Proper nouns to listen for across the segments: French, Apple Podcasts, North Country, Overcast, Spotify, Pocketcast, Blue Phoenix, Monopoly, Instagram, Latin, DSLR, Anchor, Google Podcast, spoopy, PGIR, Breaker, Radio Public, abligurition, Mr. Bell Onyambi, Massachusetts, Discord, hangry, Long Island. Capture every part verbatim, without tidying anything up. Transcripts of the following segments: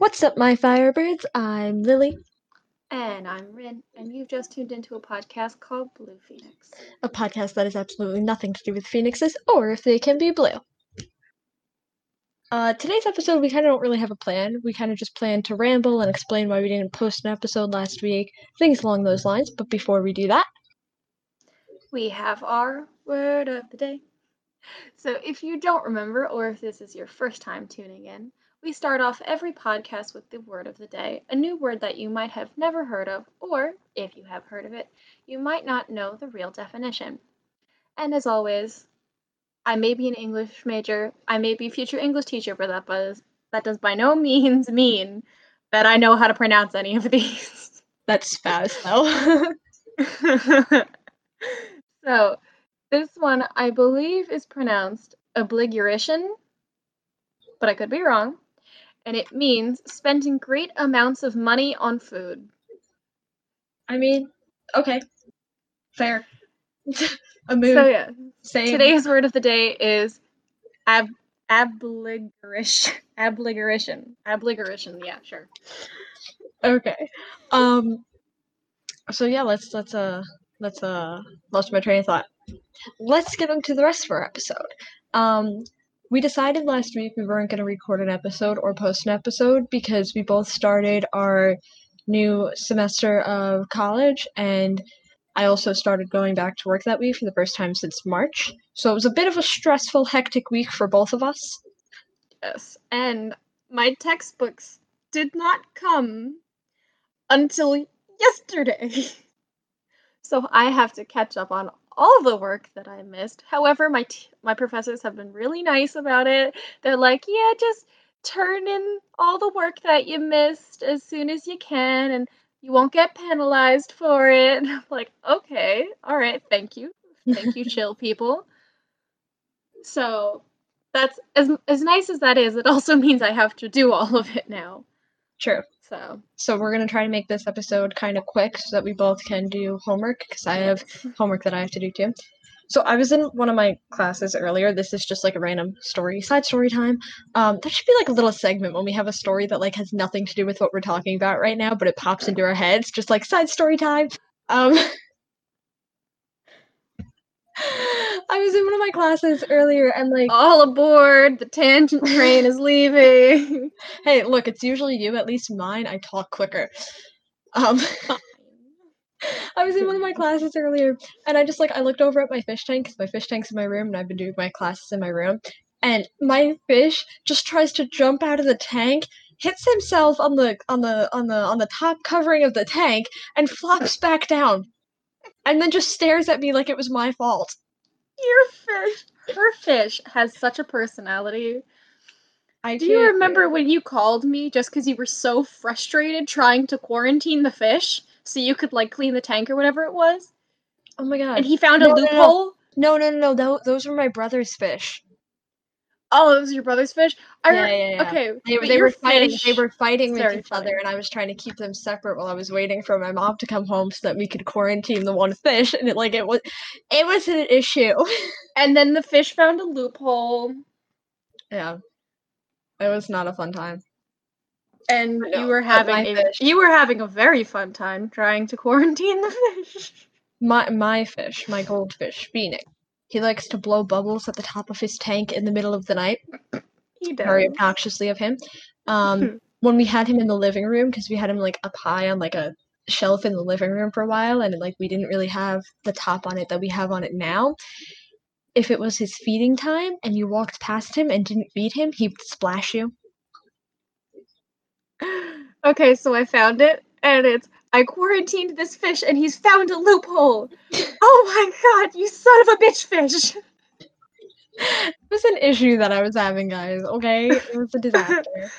What's up, my Firebirds? I'm Lily. And I'm Rin, and you've just tuned into a podcast called Blue Phoenix. A podcast that has absolutely nothing to do with phoenixes, or if they can be blue. Uh, today's episode, we kind of don't really have a plan. We kind of just plan to ramble and explain why we didn't post an episode last week, things along those lines, but before we do that, we have our word of the day. So if you don't remember, or if this is your first time tuning in, we start off every podcast with the word of the day, a new word that you might have never heard of, or if you have heard of it, you might not know the real definition. And as always, I may be an English major, I may be a future English teacher, but that, was, that does by no means mean that I know how to pronounce any of these. That's fast, though. So, this one, I believe, is pronounced abligurition, but I could be wrong. And it means spending great amounts of money on food. I mean, okay. Fair. A move. So yeah, same. Today's word of the day is ab abligurish abligurition. Abligurition, yeah, sure. Okay. Um so yeah, let's let's uh let's uh lost my train of thought. Let's get on to the rest of our episode. Um We decided last week we weren't going to record an episode or post an episode because we both started our new semester of college, and I also started going back to work that week for the first time since March. So it was a bit of a stressful, hectic week for both of us. Yes, and my textbooks did not come until yesterday. So I have to catch up on all the work that I missed. However, my t- my professors have been really nice about it. They're like, yeah, just turn in all the work that you missed as soon as you can, and you won't get penalized for it. And I'm like, okay, all right, thank you. Thank you, chill people. So that's, as as nice as that is, it also means I have to do all of it now. True. So so we're going to try to make this episode kind of quick so that we both can do homework, because I have homework that I have to do too. So I was in one of my classes earlier. This is just like a random story, side story time. Um, there should be like a little segment when we have a story that like has nothing to do with what we're talking about right now, but it pops into our heads, just like side story time. Um, I was in one of my classes earlier, and like, all aboard, the tangent train is leaving. Hey, look, it's usually you, at least mine, I talk quicker. Um, I was in one of my classes earlier, and I just like, I looked over at my fish tank, because my fish tank's in my room, and I've been doing my classes in my room, and my fish just tries to jump out of the tank, hits himself on the, on the, on the, on the top covering of the tank, and flops back down. And then just stares at me like it was my fault. Your fish. Her fish has such a personality. I Do you remember when you called me just because you were so frustrated trying to quarantine the fish so you could, like, clean the tank or whatever it was? Oh, my God. And he found a no, loophole? No, no, no, no. no. Th- those were my brother's fish. Oh, it was your brother's fish? I yeah, re- yeah, yeah. Okay. They, but they, were fighting, they were fighting with each funny. other, and I was trying to keep them separate while I was waiting for my mom to come home so that we could quarantine the one fish, and it, like, it was, it was an issue. And then the fish found a loophole. Yeah. It was not a fun time. And no, you were having a, you were having a very fun time trying to quarantine the fish. My, my fish, my goldfish, Phoenix. He likes to blow bubbles at the top of his tank in the middle of the night. He does. Very obnoxiously of him. Um, mm-hmm. When we had him in the living room, because we had him like up high on like a shelf in the living room for a while, and like we didn't really have the top on it that we have on it now. If it was his feeding time and you walked past him and didn't feed him, he'd splash you. Okay, so I found it, and it's, I quarantined this fish, and he's found a loophole. Oh my God, you son of a bitch fish. It was an issue that I was having, guys, okay? It was a disaster.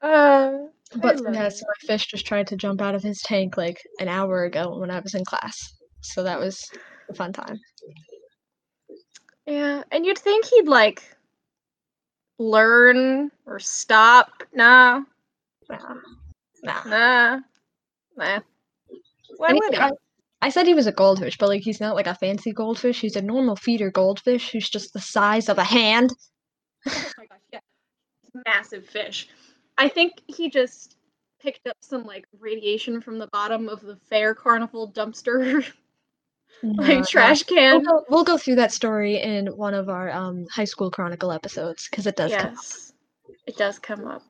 uh, but yes, it. my fish just tried to jump out of his tank like an hour ago when I was in class. So that was a fun time. Yeah, and you'd think he'd like learn or stop. Nah. Nah. Nah. Nah. Nah. Why would he, I, I said he was a goldfish, but like he's not like a fancy goldfish. He's a normal feeder goldfish who's just the size of a hand. Oh my gosh, yeah. Massive fish. I think he just picked up some, like, radiation from the bottom of the fair carnival dumpster, like, no, trash can. We'll go, we'll go through that story in one of our um, High School Chronicle episodes, because it does yes, come up. It does come up.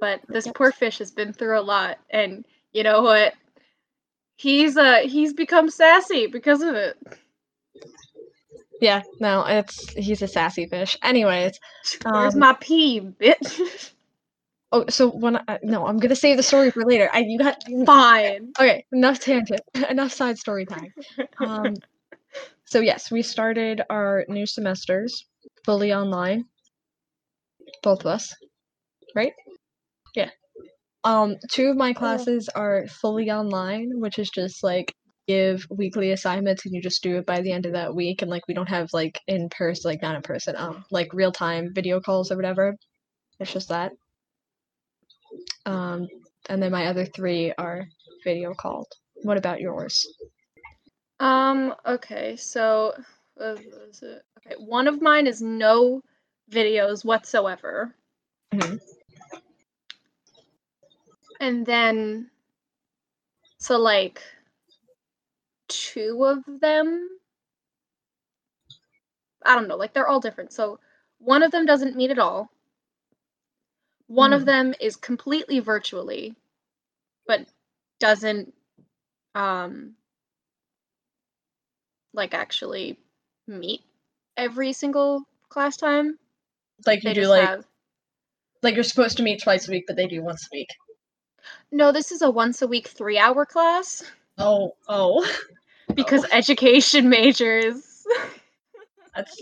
But this yes. poor fish has been through a lot, and you know what? He's uh, he's become sassy because of it. Yeah, no, it's he's a sassy fish. Anyways. Where's um, my pee, bitch? Oh, so when I, no, I'm gonna save the story for later. I you got fine. Okay, enough tangent, enough side story time. Um, so yes, we started our new semesters fully online, both of us, right? Yeah. Um, two of my classes oh. are fully online, which is just like give weekly assignments and you just do it by the end of that week, and like we don't have like in person, like not in person, um, like real time video calls or whatever. It's just that. Um, and then my other three are video called. What about yours? Um, okay, so, uh, okay, one of mine is no videos whatsoever. Mm-hmm. And then, so, like, two of them, I don't know, like, they're all different. So, one of them doesn't meet at all. One of them is completely virtually, but doesn't, um, like, actually meet every single class time. Like, you do, like, have... like, you're supposed to meet twice a week, but they do once a week. No, this is a once-a-week three-hour class. Oh, oh. Because oh. education majors. That's...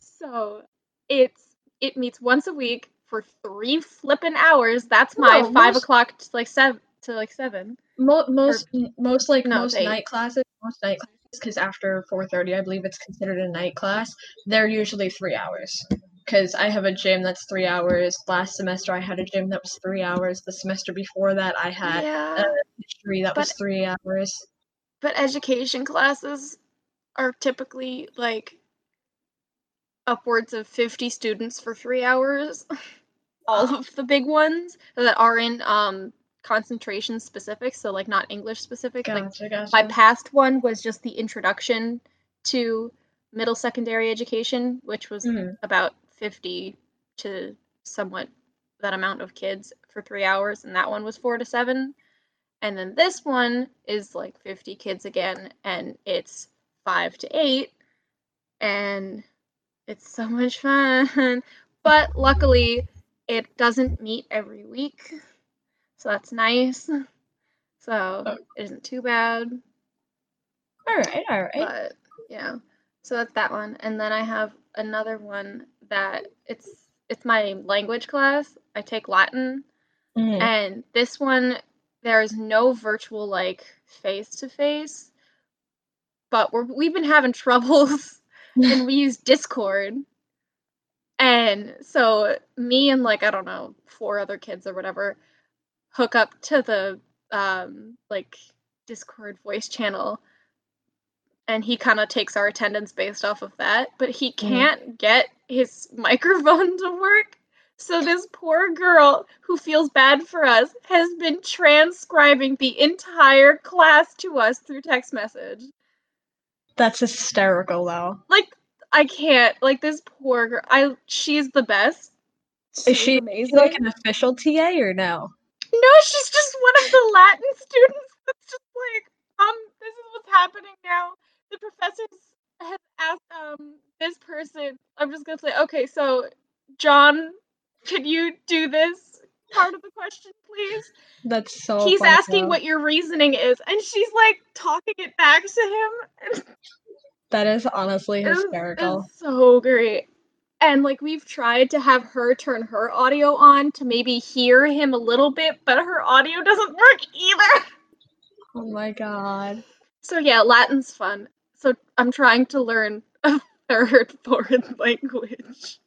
So, it's, it meets once a week. For three flippin' hours, that's my no, five most, o'clock to like seven to like seven. Mo- most or, most like no, most eight. night classes, most night classes, because after four thirty, I believe it's considered a night class. They're usually three hours, because I have a gym that's three hours. Last semester, I had a gym that was three hours. The semester before that, I had yeah, a history that but, was three hours. But education classes are typically like upwards of fifty students for three hours. All of the big ones that are in um, concentration specific, so like not English specific. Gotcha, like gotcha. My past one was just the introduction to middle secondary education, which was mm-hmm. about fifty to somewhat that amount of kids for three hours, and that one was four to seven. And then this one is like fifty kids again, and it's five to eight, and it's so much fun. But luckily, it doesn't meet every week, so that's nice. So oh. it isn't too bad. All right, all right. But, yeah, so that's that one. And then I have another one that it's it's my language class. I take Latin, mm. and this one there is no virtual like face to face, but we're we've been having troubles, and we use Discord. And so me and, like, I don't know, four other kids or whatever hook up to the, um, like, Discord voice channel. And he kind of takes our attendance based off of that. But he can't mm. get his microphone to work. So this poor girl who feels bad for us has been transcribing the entire class to us through text message. That's hysterical, though. Like, I can't, like, this poor girl, I, she's the best. She's Is she amazing. Like an official T A or no? No, she's just one of the Latin students that's just like, um, this is what's happening now. The professor has asked, um, this person, I'm just gonna say, okay, so, John, could you do this part of the question, please? That's so He's funny. asking what your reasoning is, and she's, like, talking it back to him. That is honestly hysterical. It's, it's so great. And, like, we've tried to have her turn her audio on to maybe hear him a little bit, but her audio doesn't work either. Oh, my God. So, yeah, Latin's fun. So I'm trying to learn a third foreign language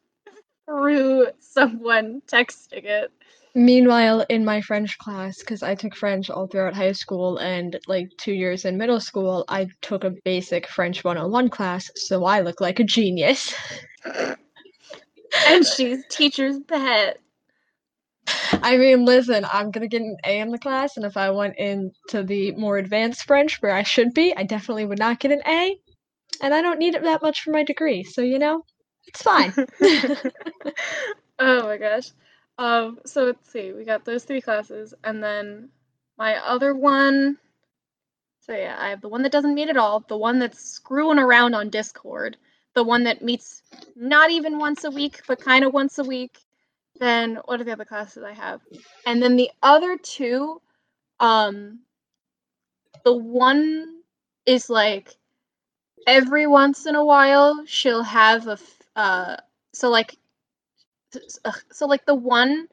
through someone texting it. Meanwhile, in my French class, because I took French all throughout high school and, like, two years in middle school, I took a basic French one oh one class, so I look like a genius. And she's teacher's pet. I mean, listen, I'm going to get an A in the class, and if I went into the more advanced French where I should be, I definitely would not get an A, and I don't need it that much for my degree, so, you know, it's fine. Oh, my gosh. Um, so, let's see. We got those three classes, and then my other one. So, yeah, I have the one that doesn't meet at all, the one that's screwing around on Discord, the one that meets not even once a week, but kind of once a week. Then what are the other classes I have? And then the other two, um, the one is like every once in a while she'll have a, uh, so like, so like the one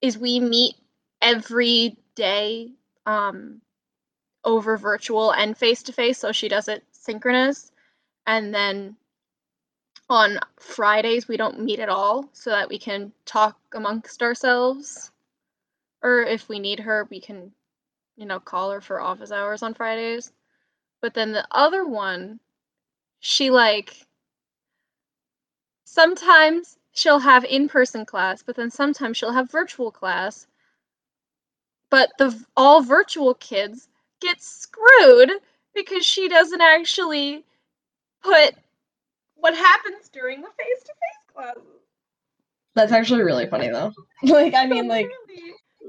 is we meet every day um, over virtual and face-to-face, so she does it synchronous. And then on Fridays, we don't meet at all so that we can talk amongst ourselves. Or if we need her, we can, you know, call her for office hours on Fridays. But then the other one, she, like, sometimes she'll have in-person class, but then sometimes she'll have virtual class. But the all virtual kids get screwed because she doesn't actually put what happens during the face-to-face classes. That's actually really funny, though. Like, I mean, like...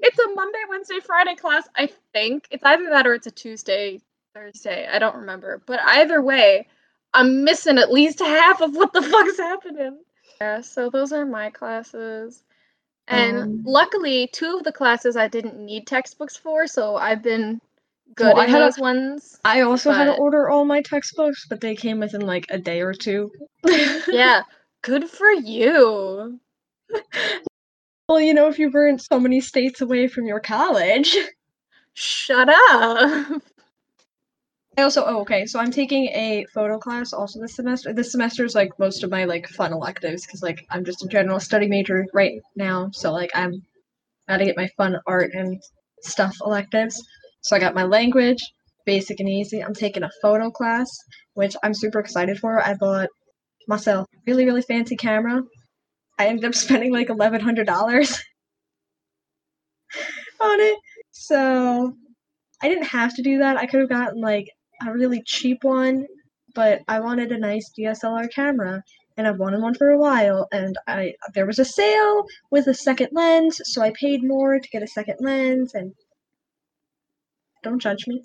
It's a Monday, Wednesday, Friday class, I think. It's either that or it's a Tuesday, Thursday. I don't remember. But either way, I'm missing at least half of what the fuck's happening. Yeah, so those are my classes. And um, luckily, two of the classes I didn't need textbooks for, so I've been... Good well, in those a, ones. I also but... had to order all my textbooks, but they came within like a day or two. Yeah, good for you. Well, you know, if you weren't so many states away from your college. Shut up. I also, oh, okay, so I'm taking a photo class also this semester. This semester is like most of my like fun electives because like I'm just a general study major right now, so like I'm gotta get my fun art and stuff electives. So I got my language, basic and easy. I'm taking a photo class, which I'm super excited for. I bought myself a really, really fancy camera. I ended up spending like eleven hundred dollars on it. So I didn't have to do that. I could have gotten like a really cheap one, but I wanted a nice D S L R camera, and I've wanted one for a while. And I there was a sale with a second lens, so I paid more to get a second lens, and don't judge me.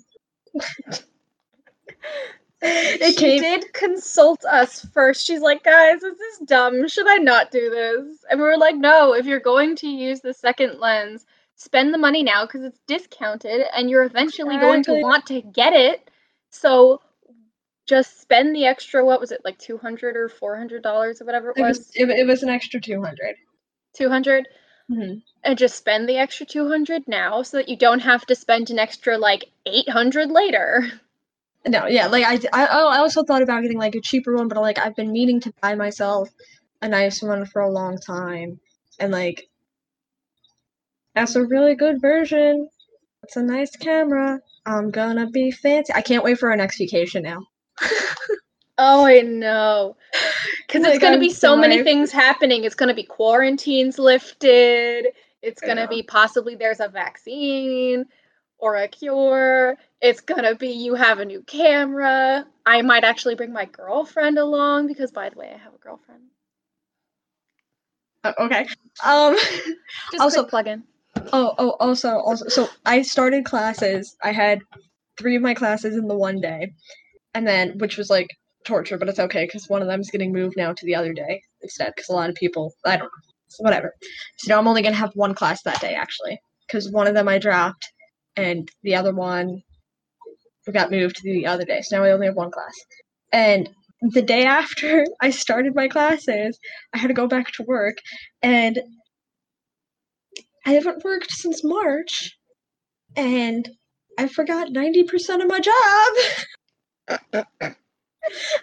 She came. Did consult us first. She's like, guys, this is dumb. Should I not do this? And we were like, no, if you're going to use the second lens, spend the money now because it's discounted and you're eventually exactly. going to want to get it. So just spend the extra, what was it, like two hundred dollars or four hundred dollars or whatever it was? It was, it, it was an extra two hundred dollars. two hundred dollars? Mm-hmm. And just spend the extra two hundred dollars now so that you don't have to spend an extra, like, eight hundred dollars later. No, yeah, like, I, I, I also thought about getting, like, a cheaper one, but, like, I've been meaning to buy myself a nice one for a long time. And, like, that's a really good version. It's a nice camera. I'm gonna be fancy. I can't wait for our next vacation now. Oh, I know. Because like, it's going to be so many things happening. It's going to be quarantines lifted. It's going to be possibly there's a vaccine or a cure. It's going to be you have a new camera. I might actually bring my girlfriend along because, by the way, I have a girlfriend. Uh, okay. Um, Just also, plug in. Oh, oh, also, also, so I started classes. I had three of my classes in the one day, and then, which was like, torture, but it's okay because one of them is getting moved now to the other day instead because a lot of people, I don't know, whatever. So now I'm only going to have one class that day, actually, because one of them I dropped and the other one got moved to the other day. So now I only have one class. And the day after I started my classes, I had to go back to work, and I haven't worked since March, and I forgot ninety percent of my job.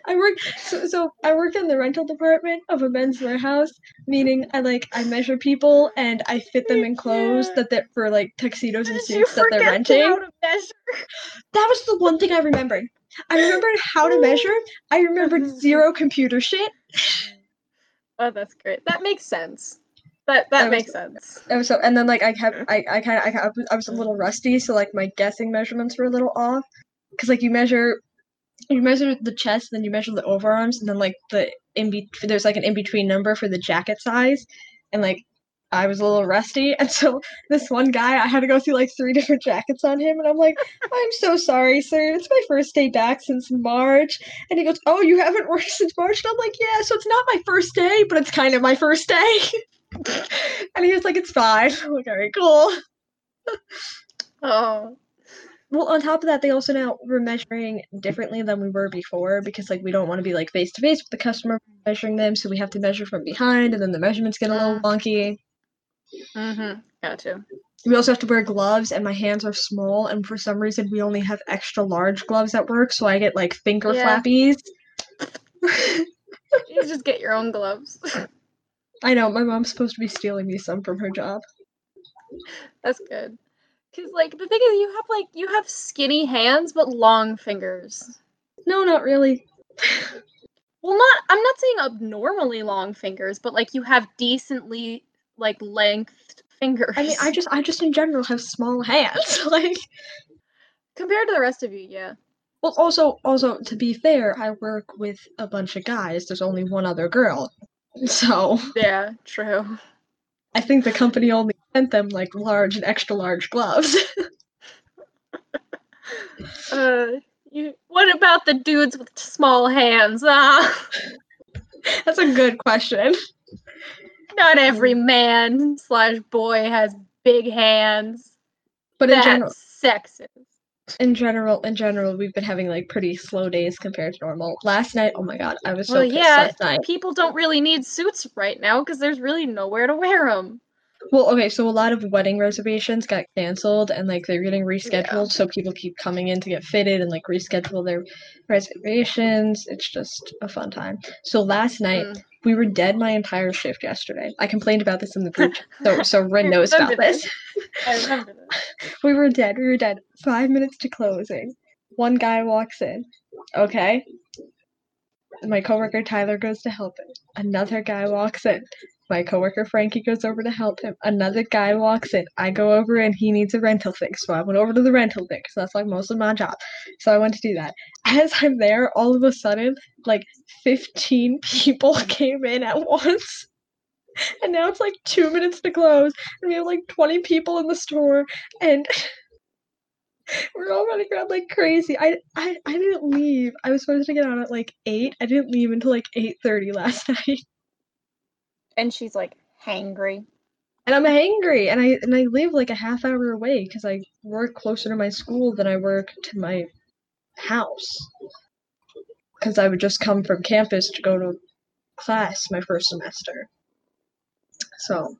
I work so, so I work in the rental department of a men's warehouse, meaning I like I measure people and I fit them in clothes that that for like tuxedos and suits that they're renting. How to measure? That was the one thing I remembered. I remembered how to measure. I remembered zero computer shit. Oh, that's great. That makes sense. That that I makes was, sense. I was so, and then like I kept I I kind of I, I was a little rusty, so like my guessing measurements were a little off, because like you measure you measure the chest, then you measure the overarms, and then like the in be- there's like an in between number for the jacket size, and like I was a little rusty, and so this one guy, I had to go through like three different jackets on him, and I'm like, I'm so sorry, sir, it's my first day back since March, and he goes, oh, you haven't worked since March, and I'm like, yeah, so it's not my first day, but it's kind of my first day. And he was like, it's fine. I'm like, all right, cool. Oh. Well, on top of that, they also now were measuring differently than we were before, because like we don't want to be like face to face with the customer measuring them, so we have to measure from behind, and then the measurements get a little wonky. Mm-hmm. Gotcha. We also have to wear gloves, and my hands are small, and for some reason we only have extra large gloves at work, so I get like finger yeah. flappies. You just get your own gloves. I know, my mom's supposed to be stealing me some from her job. That's good. Because, like, the thing is, you have, like, you have skinny hands, but long fingers. No, not really. Well, not, I'm not saying abnormally long fingers, but, like, you have decently, like, lengthed fingers. I mean, I just, I just in general have small hands, like. Compared to the rest of you, yeah. Well, also, also, to be fair, I work with a bunch of guys. There's only one other girl. So yeah, true. I think the company only sent them like large and extra large gloves. uh, you, what about the dudes with small hands? Uh? That's a good question. Not every man slash boy has big hands, but that's in general, sexist. In general, in general, we've been having like pretty slow days compared to normal. Last night, oh my god, I was so well, pissed yeah, last night. People don't really need suits right now because there's really nowhere to wear them. Well, okay, so a lot of wedding reservations got canceled, and like they're getting rescheduled, yeah. So people keep coming in to get fitted and like reschedule their reservations. It's just a fun time. So last night, mm. we were dead my entire shift yesterday. I complained about this in the group, so so Ren knows about this. I remember this. We were dead. We were dead. Five minutes to closing. One guy walks in. Okay. My coworker Tyler goes to help him. Another guy walks in. My coworker Frankie goes over to help him. Another guy walks in. I go over and he needs a rental thing. So I went over to the rental thing because that's like most of my job. So I went to do that. As I'm there, all of a sudden, like fifteen people came in at once. And now it's like two minutes to close. And we have like twenty people in the store. And we're all running around like crazy. I, I, I didn't leave. I was supposed to get out at like eight. I didn't leave until like eight thirty last night. And she's like hangry, and I'm hangry, and I and I live like a half hour away because I work closer to my school than I work to my house. Because I would just come from campus to go to class my first semester, so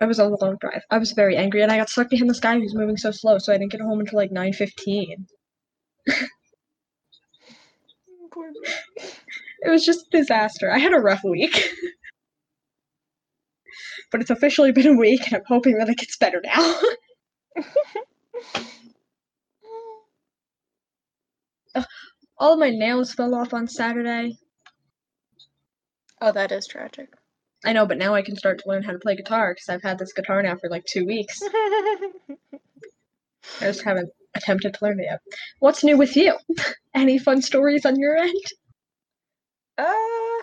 it was a long drive. I was very angry, and I got stuck behind this guy who's moving so slow, so I didn't get home until like nine fifteen. Poor me. It was just a disaster. I had a rough week. But it's officially been a week, and I'm hoping that it gets better now. uh, all of my nails fell off on Saturday. Oh, that is tragic. I know, but now I can start to learn how to play guitar, because I've had this guitar now for like two weeks. I just haven't attempted to learn it yet. What's new with you? Any fun stories on your end? Uh, I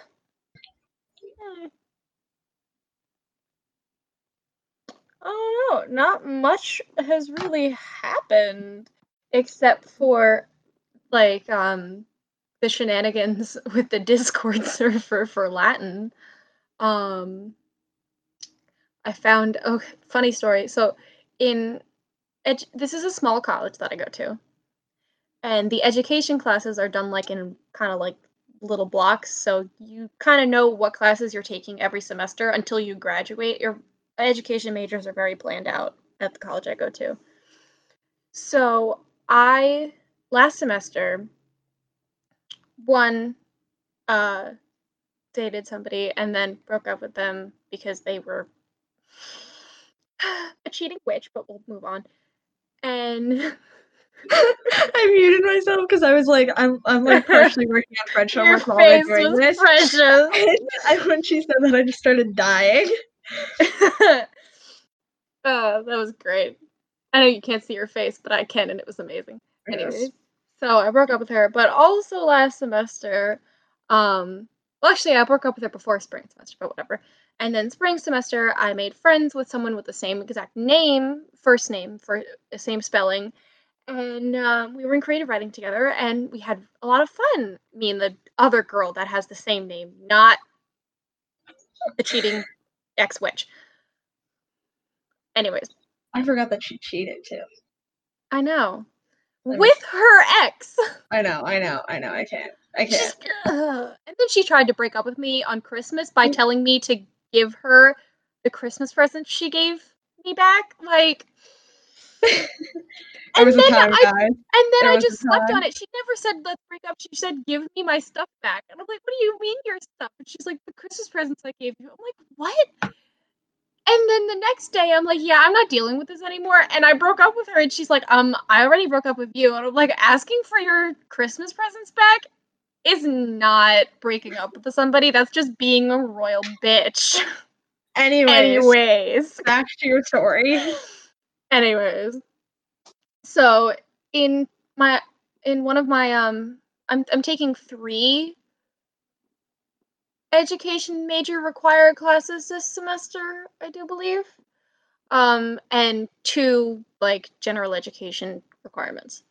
don't know. Not much has really happened, except for, like, um, the shenanigans with the Discord server for Latin. Um, I found, oh, funny story. So, in, edu- this is a small college that I go to, and the education classes are done, like, in kind of, like, little blocks, so you kind of know what classes you're taking every semester until you graduate. Your education majors are very planned out at the college I go to. So I, last semester, one, uh, dated somebody and then broke up with them because they were a cheating witch, but we'll move on. And I muted myself because I was like, I'm I'm like partially working on French homework while I'm doing this. And when she said that, I just started dying. Oh, that was great. I know you can't see your face, but I can, and it was amazing. Yes. Anyways, so I broke up with her, but also last semester, um, well, actually, I broke up with her before spring semester, but whatever. And then spring semester, I made friends with someone with the same exact name, first name, for the same spelling. And um, we were in creative writing together, and we had a lot of fun. Me and the other girl that has the same name, not the cheating ex-witch. Anyways. I forgot that she cheated, too. I know. With was... her ex! I know, I know, I know, I can't. I can't. And then she tried to break up with me on Christmas by telling me to give her the Christmas present she gave me back. Like... There was a time, guys. And then I just slept on it. She never said, let's break up. She said, give me my stuff back. And I'm like, what do you mean your stuff? And she's like, the Christmas presents I gave you. I'm like, what? And then the next day, I'm like, yeah, I'm not dealing with this anymore. And I broke up with her. And she's like, um, I already broke up with you. And I'm like, asking for your Christmas presents back is not breaking up with somebody. That's just being a royal bitch. Anyways. Anyways. Back to your story. Anyways, so in my in one of my um, I'm I'm taking three education major required classes this semester, I do believe, um, and two like general education requirements.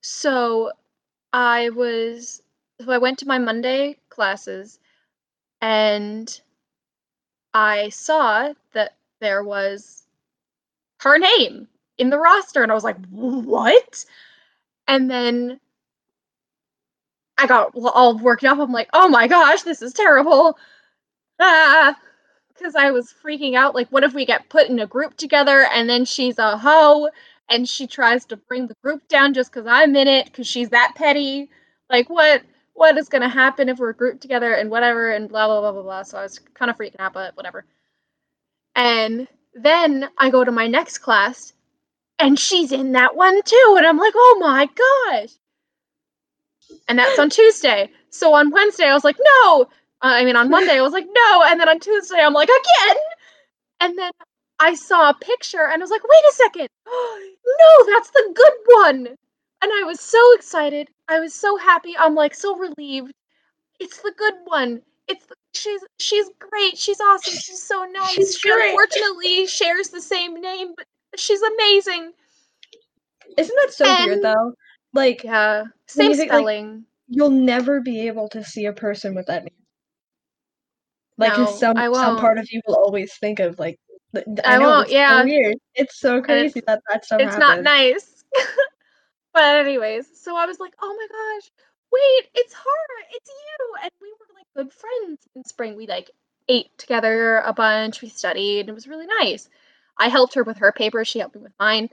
So I was so I went to my Monday classes, and I saw that there was her name in the roster, and I was like, what? And then I got all worked up. I'm like, oh my gosh, this is terrible. Ah, because I was freaking out, like, what if we get put in a group together and then she's a hoe and she tries to bring the group down just because I'm in it, because she's that petty. Like, what what is gonna happen if we're grouped together and whatever, and blah blah blah blah blah. So I was kind of freaking out, but whatever. And then I go to my next class, and she's in that one too, and I'm like, oh my gosh. And that's on Tuesday. So on Wednesday, I was like, no. Uh, I mean, on Monday, I was like, no. And then on Tuesday, I'm like, again. And then I saw a picture, and I was like, wait a second. No, that's the good one. And I was so excited. I was so happy. I'm like, so relieved. It's the good one. It's the She's she's great. She's awesome. She's so nice. She's she great. Unfortunately shares the same name, but she's amazing. Isn't that so and, weird though? Like, yeah, same you think, spelling. Like, you'll never be able to see a person with that name. Like, no, some some part of you will always think of like. I, I know, won't. It's yeah, so weird. It's so crazy it's, that that's so. It's happens. Not nice. But anyways, so I was like, oh my gosh. Wait, it's her, it's you, and we were, like, good friends in spring. We, like, ate together a bunch, we studied, it was really nice. I helped her with her paper, she helped me with mine.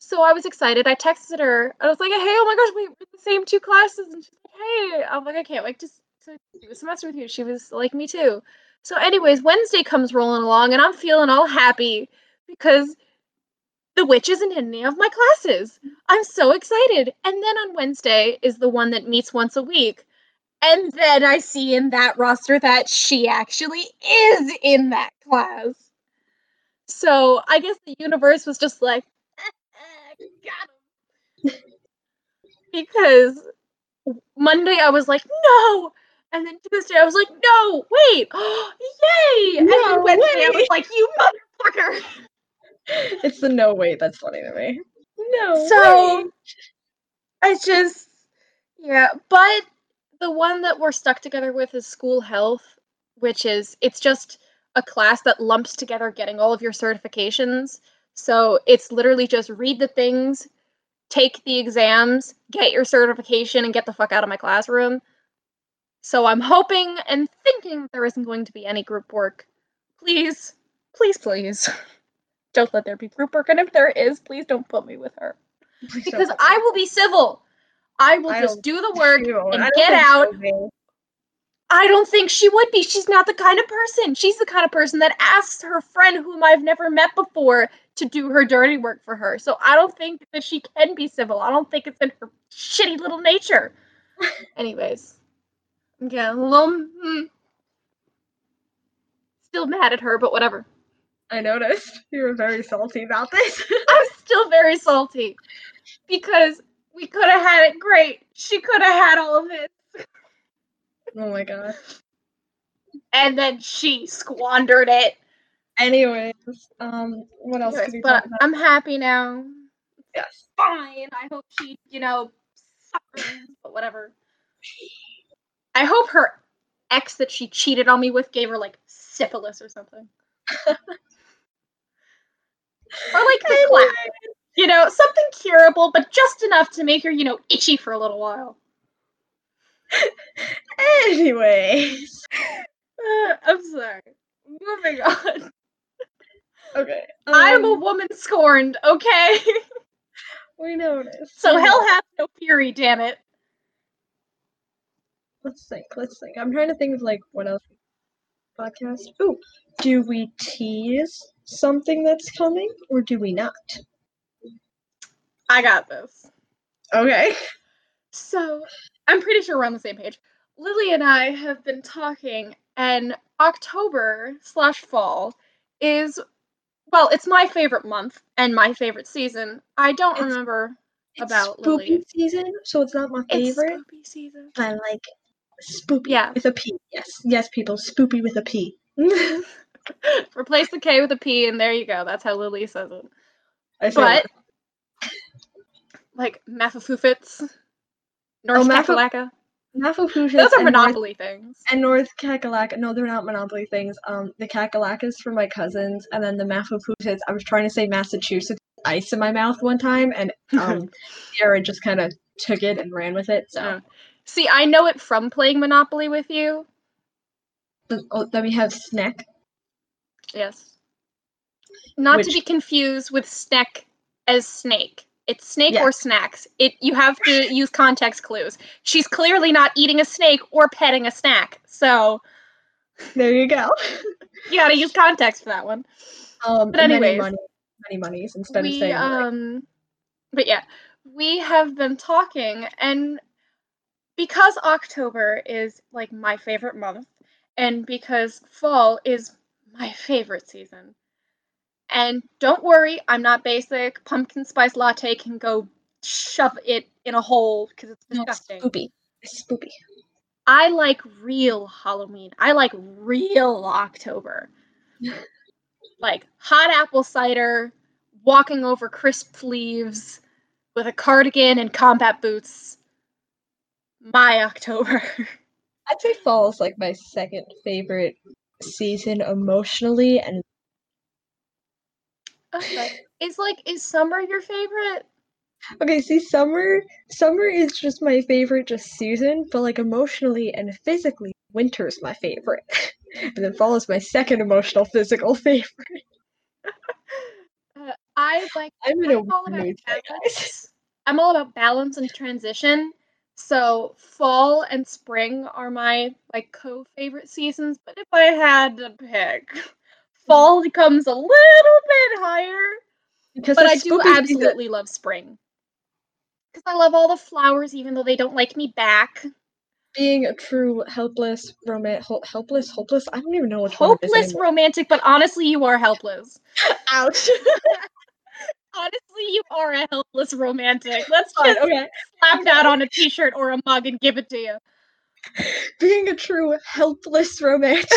So I was excited, I texted her, I was like, hey, oh my gosh, we were in the same two classes, and she's like, hey, I'm like, I can't wait to, to do a semester with you. She was like, me too. So anyways, Wednesday comes rolling along, and I'm feeling all happy, because the witch isn't in any of my classes. I'm so excited. And then on Wednesday is the one that meets once a week. And then I see in that roster that she actually is in that class. So I guess the universe was just like, got him. Because Monday I was like, no. And then Tuesday I was like, no, wait. Yay. No, and then Wednesday wait. I was like, you motherfucker. It's the no way that's funny to me. No So, way. I just, yeah. But the one that we're stuck together with is school health, which is, it's just a class that lumps together getting all of your certifications. So it's literally just read the things, take the exams, get your certification, and get the fuck out of my classroom. So I'm hoping and thinking there isn't going to be any group work. Please, please, please. Don't let there be group work, and if there is, please don't put me with her. Please because I will be civil. I will I just do the work do. and I get out. I don't think she would be. She's not the kind of person. She's the kind of person that asks her friend, whom I've never met before, to do her dirty work for her. So I don't think that she can be civil. I don't think it's in her shitty little nature. Anyways. Yeah, a little... Mm, still mad at her, but whatever. I noticed. You were very salty about this. I'm still very salty. Because we could have had it great. She could have had all of it. Oh my god. And then she squandered it. Anyways, um, what else Anyways, could we talk about? I'm happy now. Yes. Fine. I hope she, you know, suffers, but whatever. I hope her ex that she cheated on me with gave her, like, syphilis or something. Or, like, the clap. You know, something curable, but just enough to make her, you know, itchy for a little while. Anyways, uh, I'm sorry. Moving on. Okay. Um, I'm a woman scorned, okay? We noticed. So hell hath no fury, damn it. Let's think, let's think. I'm trying to think of, like, what else? Podcast? Ooh, do we tease something that's coming, or do we not? I got this. Okay. So... I'm pretty sure we're on the same page. Lily and I have been talking, and October slash fall is, well, it's my favorite month and my favorite season. I don't it's, remember it's about spoopy Lily. Season, so it's not my favorite. It's spoopy season. But I like it. Spoopy yeah. with a P. Yes, yes, people, spoopy with a P. Replace the K with a P, and there you go. That's how Lily says it. I but, it. Like, Massachusetts. North oh, Kakalaka. Massachusetts. Those are Monopoly North, things. And North Kakalaka. No, they're not Monopoly things. Um, the Kakalakas for my cousins, and then the Massachusetts. I was trying to say Massachusetts ice in my mouth one time, and um, Sarah just kind of took it and ran with it. So, yeah. See, I know it from playing Monopoly with you. The, oh, then we have Sneck. Yes. Not Which... to be confused with Sneck as snake. It's snake yes. or snacks. It you have to use context clues. She's clearly not eating a snake or petting a snack. So there you go. You gotta use context for that one. Um, but anyways, many, money, many monies instead we, of saying. Um, like, but yeah, we have been talking, and because October is like my favorite month, and because fall is my favorite season. And don't worry, I'm not basic. Pumpkin spice latte can go shove it in a hole because it's disgusting. Spoopy. It's spoopy. I like real Halloween. I like real October. Like hot apple cider, walking over crisp leaves with a cardigan and combat boots. My October. I'd say fall is like my second favorite season emotionally and okay. It's like, is summer your favorite? Okay, see, summer, summer is just my favorite just season, but like emotionally and physically, winter's my favorite. And then fall is my second emotional, physical favorite. uh, I like, I'm, in I'm a all about mood balance. I'm all about balance and transition. So fall and spring are my like co-favorite seasons, but if I had to pick... Fall becomes a little bit higher, because but I do absolutely season. Love spring. Because I love all the flowers, even though they don't like me back. Being a true helpless, romantic, helpless, hopeless, I don't even know what hopeless, romantic, but honestly, you are helpless. Ouch. Honestly, you are a helpless romantic. Let's just oh, okay. slap okay. that on a t-shirt or a mug and give it to you. Being a true helpless romantic.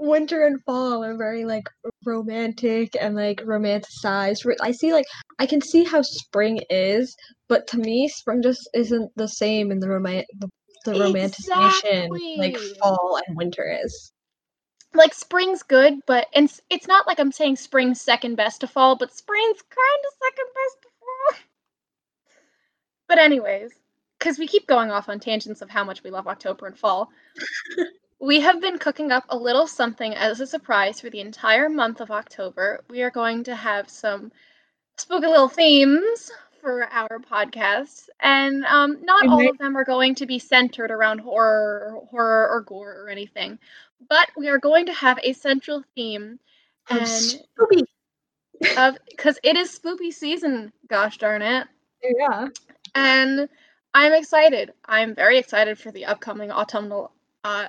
Winter and fall are very like romantic and like romanticized. I see like I can see how spring is, but to me, spring just isn't the same in the romantic the, the romanticization exactly. like fall and winter is. Like spring's good, but and it's, it's not like I'm saying spring's second best to fall, but spring's kind of second best to fall. But anyways, because we keep going off on tangents of how much we love October and fall. We have been cooking up a little something as a surprise for the entire month of October. We are going to have some spooky little themes for our podcasts, and um, not all of them are going to be centered around horror, or horror or gore or anything, but we are going to have a central theme, and of spoopy, of because it is spoopy season. Gosh darn it! Yeah, and I'm excited. I'm very excited for the upcoming autumnal. Uh,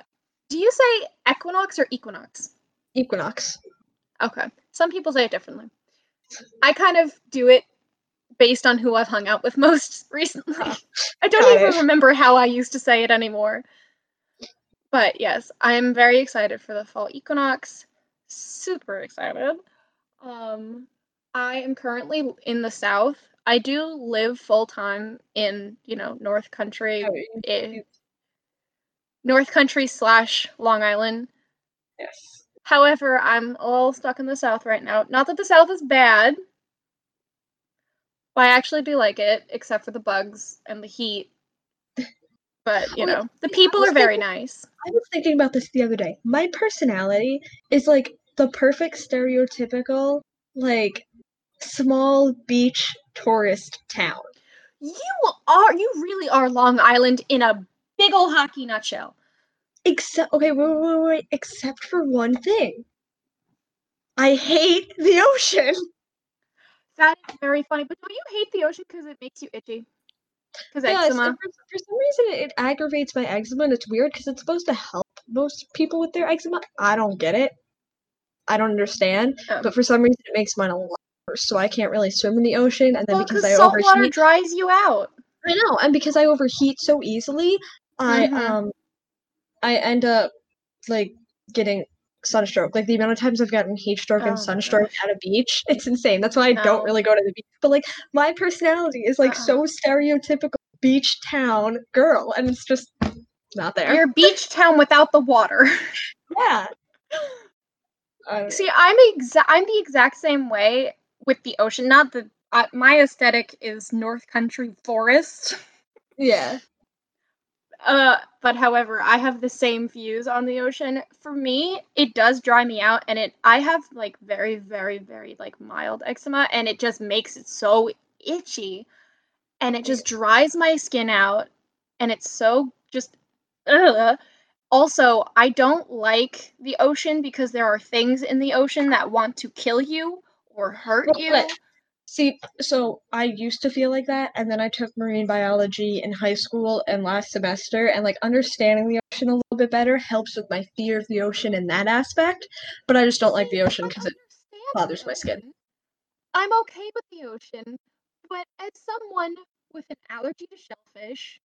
do you say equinox or equinox? Equinox. Okay. Some people say it differently. I kind of do it based on who I've hung out with most recently. I don't Got even it. remember how I used to say it anymore. But yes, I'm very excited for the fall equinox. Super excited. Um, I am currently in the South. I do live full-time in, you know, North Country. Oh, in, North Country slash Long Island. Yes. However, I'm all stuck in the South right now. Not that the South is bad, but I actually do like it, except for the bugs and the heat. But, you know, the people are very thinking, nice. I was thinking about this the other day. My personality is, like, the perfect stereotypical, like, small beach tourist town. You are, you really are Long Island in a big old hockey nutshell. Except, okay, wait, wait, wait, except for one thing. I hate the ocean. That is very funny. But don't you hate the ocean because it makes you itchy? Because yeah, eczema? So for, for some reason, it, it aggravates my eczema, and it's weird because it's supposed to help most people with their eczema. I don't get it. I don't understand. Oh. But for some reason, it makes mine a lot worse, so I can't really swim in the ocean. And then well, because I overheat. Salt water dries you out. I know, and because I overheat so easily, I, mm-hmm. um... I end up, like, getting sunstroke. Like, the amount of times I've gotten heat stroke oh and sunstroke at a beach, it's insane. That's why I no. don't really go to the beach. But, like, my personality is, like, uh-uh. so stereotypical beach town girl, and it's just not there. You're beach town without the water. Yeah. Um, See, I'm exa- I'm the exact same way with the ocean. Not the uh, my aesthetic is North Country forest. Yeah. Uh, but however, I have the same views on the ocean. For me, it does dry me out, and it I have, like, very, very, very, like, mild eczema, and it just makes it so itchy, and it just dries my skin out, and it's so just, ugh. Also, I don't like the ocean because there are things in the ocean that want to kill you or hurt well, you. But- See, so I used to feel like that, and then I took marine biology in high school and last semester, and, like, understanding the ocean a little bit better helps with my fear of the ocean in that aspect, but I just don't like the ocean because it bothers my skin. I'm okay with the ocean, but as someone with an allergy to shellfish,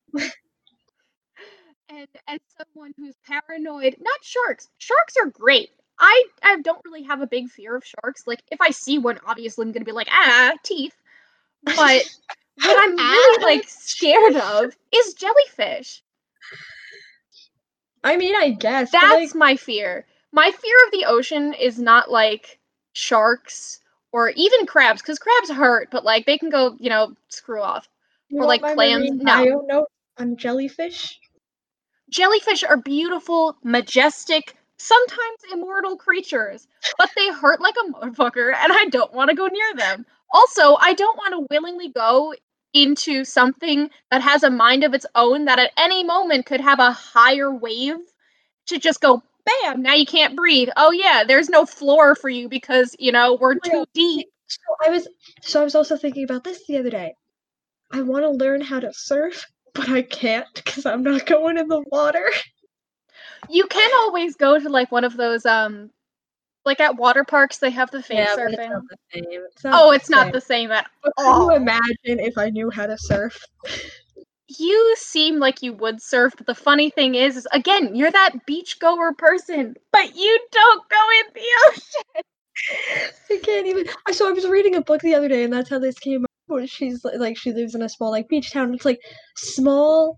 and as someone who's paranoid, not sharks, sharks are great. I, I don't really have a big fear of sharks. Like, if I see one, obviously I'm going to be like, ah, teeth. But what I'm really, like, scared of is jellyfish. I mean, I guess. That's like... my fear. My fear of the ocean is not, like, sharks or even crabs, because crabs hurt, but, like, they can go, you know, screw off. You or, like, clams. No. I don't know. I'm jellyfish. Jellyfish are beautiful, majestic, sometimes immortal creatures, but they hurt like a motherfucker, and I don't want to go near them. Also, I don't want to willingly go into something that has a mind of its own that at any moment could have a higher wave to just go, bam, now you can't breathe. Oh yeah, there's no floor for you because, you know, we're too deep. So I was, so I was also thinking about this the other day. I want to learn how to surf, but I can't because I'm not going in the water. You can always go to, like, one of those, um, like, at water parks, they have the face yeah, surfing. It's not the same. It's not oh, the it's same. not the same at all. Can you imagine if I knew how to surf? You seem like you would surf, but the funny thing is, is again, you're that beachgoer person, but you don't go in the ocean. I can't even. So I was reading a book the other day, and that's how this came up. Where she's, like, she lives in a small, like, beach town. It's, like, small...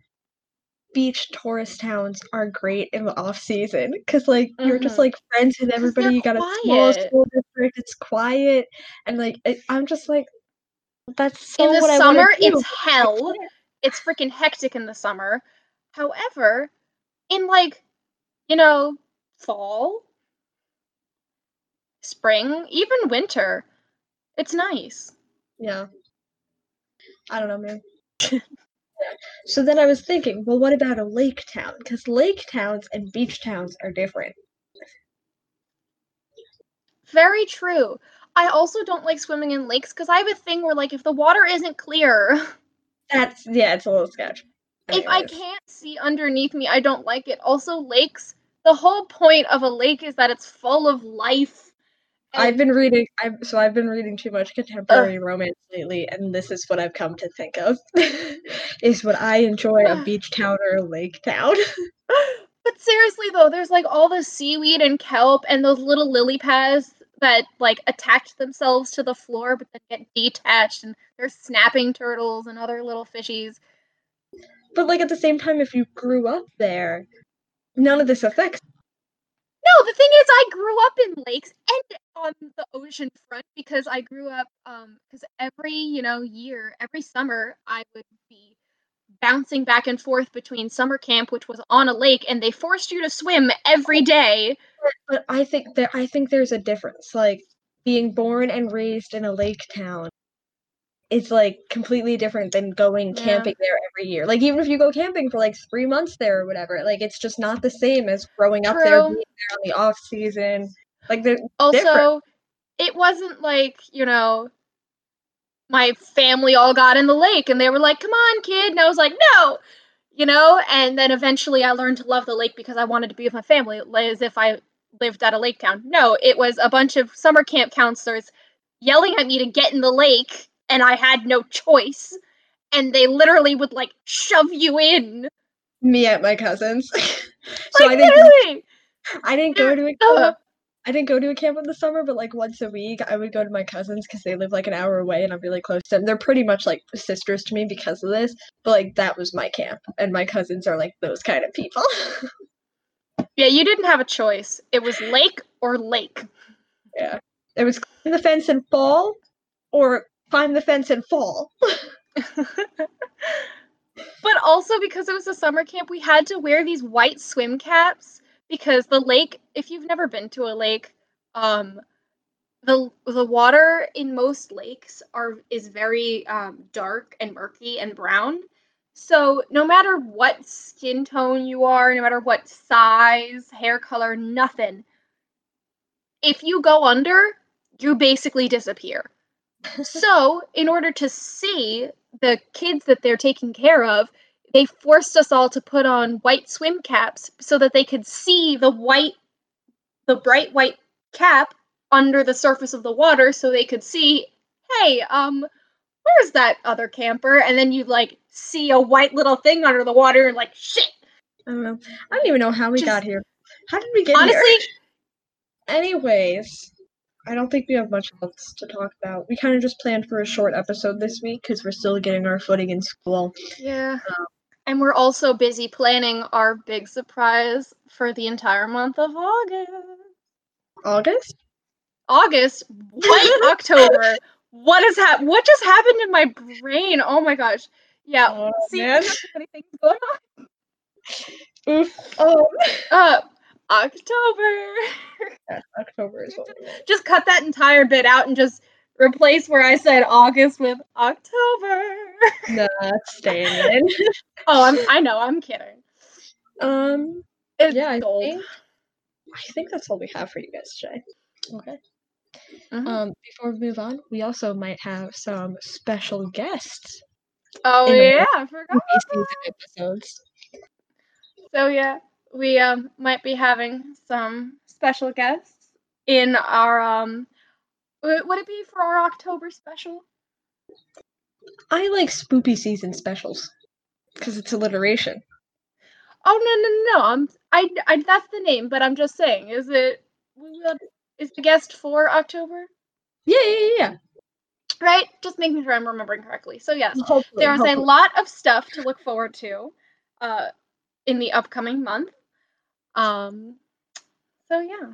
beach tourist towns are great in the off season because, like, mm-hmm. you're just, like, friends with everybody. You got quiet. A small school district. It's quiet, and, like, it, I'm just like, that's so in the what summer. I it's hell. It's freaking hectic in the summer. However, in, like, you know, fall, spring, even winter, it's nice. Yeah. I don't know, man. So then I was thinking, well, what about a lake town? Because lake towns and beach towns are different. Very true. I also don't like swimming in lakes because I have a thing where, like, if the water isn't clear... That's, yeah, it's a little sketch. If I can't see underneath me, I don't like it. Also, lakes, the whole point of a lake is that it's full of life. And... I've been reading, I've, so I've been reading too much contemporary uh, romance lately, and this is what I've come to think of, is what I enjoy, a beach town or a lake town. But seriously, though, there's, like, all the seaweed and kelp and those little lily pads that, like, attach themselves to the floor but then get detached, and there's snapping turtles and other little fishies. But, like, at the same time, if you grew up there, none of this affects you. No, the thing is, I grew up in lakes and on the ocean front because I grew up, um, because every, you know, year, every summer, I would be bouncing back and forth between summer camp, which was on a lake, and they forced you to swim every day. But I think there, I think there's a difference. Like, being born and raised in a lake town is, like, completely different than going camping yeah. there every year. Like, even if you go camping for, like, three months there or whatever, like, it's just not the same as growing True. up there, being there on the off season. Like, they're also different. It wasn't like, you know, my family all got in the lake and they were like, come on, kid. And I was like, no, you know, and then eventually I learned to love the lake because I wanted to be with my family as if I lived at a lake town. No, it was a bunch of summer camp counselors yelling at me to get in the lake, and I had no choice. And they literally would, like, shove you in. Me at my cousin's. So like, I didn't, literally. I didn't go to a club. I didn't go to a camp in the summer, but, like, once a week, I would go to my cousins because they live, like, an hour away, and I'm really close to them. They're pretty much, like, sisters to me because of this, but, like, that was my camp, and my cousins are, like, those kind of people. Yeah, you didn't have a choice. It was lake or lake. Yeah. It was climb the fence and fall, or climb the fence and fall. But also, because it was a summer camp, we had to wear these white swim caps. Because the lake, if you've never been to a lake, um, the the water in most lakes are is very um, dark and murky and brown. So no matter what skin tone you are, no matter what size, hair color, nothing, if you go under, you basically disappear. So in order to see the kids that they're taking care of, they forced us all to put on white swim caps so that they could see the white, the bright white cap under the surface of the water, so they could see, hey, um, where's that other camper? And then you'd, like, see a white little thing under the water and, like, shit. I don't know. I don't even know how we Just, got here. How did we get honestly, here? Honestly. Anyways. I don't think we have much else to talk about. We kind of just planned for a short episode this week because we're still getting our footing in school. Yeah. Um, and we're also busy planning our big surprise for the entire month of August. August? August? White October. What is hap- What just happened in my brain? Oh my gosh. Yeah. Oh, see, man. There's so many things going on. Oof. Oh. Uh, October. Yeah, October is what we want. Just cut that entire bit out and just replace where I said August with October. Nah, it's staying in. Oh, I'm, I know. I'm kidding. Um, it's yeah, I think, I think that's all we have for you guys today. Okay. Uh-huh. Um, before we move on, we also might have some special guests. Oh yeah, I forgot. Episodes. So yeah. We um, might be having some special guests in our, um, would it be for our October special? I like spoopy season specials, because it's alliteration. Oh, no, no, no, I'm, I, I, that's the name, but I'm just saying, is it, is the guest for October? Yeah, yeah, yeah. Right? Just making sure I'm remembering correctly. So, yes, hopefully, there is hopefully. a lot of stuff to look forward to uh, in the upcoming month. Um, so yeah,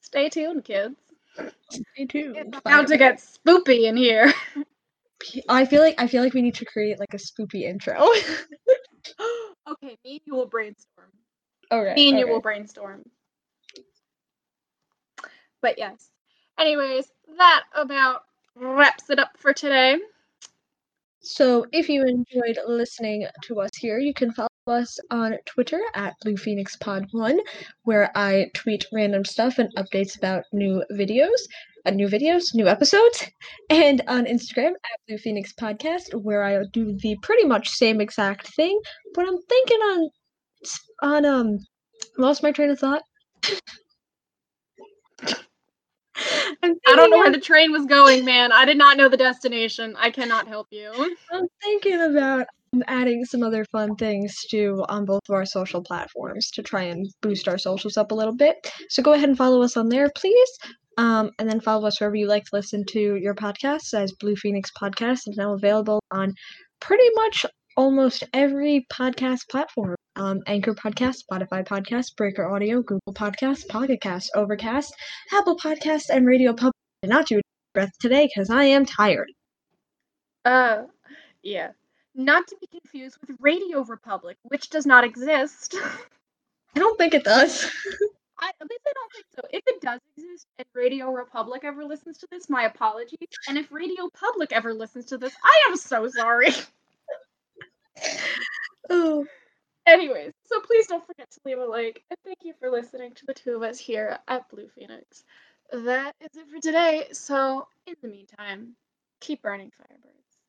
stay tuned, kids. Stay tuned. It's about to get spoopy in here. I feel like I feel like we need to create like a spoopy intro. Okay, me and you will brainstorm. Okay. Me and okay. you will brainstorm. But yes. Anyways, that about wraps it up for today. So if you enjoyed listening to us here, you can follow us on Twitter at Blue Phoenix Pod one, where I tweet random stuff and updates about new videos, uh, new videos, new episodes, and on Instagram at Blue Phoenix Podcast, where I do the pretty much same exact thing, but I'm thinking on on um lost my train of thought. I don't know where the train was going, man. I did not know the destination. I cannot help you. I'm thinking about adding some other fun things to on both of our social platforms to try and boost our socials up a little bit. So go ahead and follow us on there, please. Um, and then follow us wherever you like to listen to your podcasts, as Blue Phoenix Podcast is now available on pretty much almost every podcast platform. Um, Anchor Podcast, Spotify Podcast, Breaker Audio, Google Podcast, Pocketcast, Overcast, Apple Podcasts, and Radio Public. I did not do a deep breath today because I am tired. Uh, yeah. Not to be confused with Radio Republic, which does not exist. I don't think it does. I, at least I don't think so. If it does exist and Radio Republic ever listens to this, my apologies. And if Radio Public ever listens to this, I am so sorry. Oh. Anyways, so please don't forget to leave a like, and thank you for listening to the two of us here at Blue Phoenix. That is it for today, so in the meantime, keep burning, Firebirds.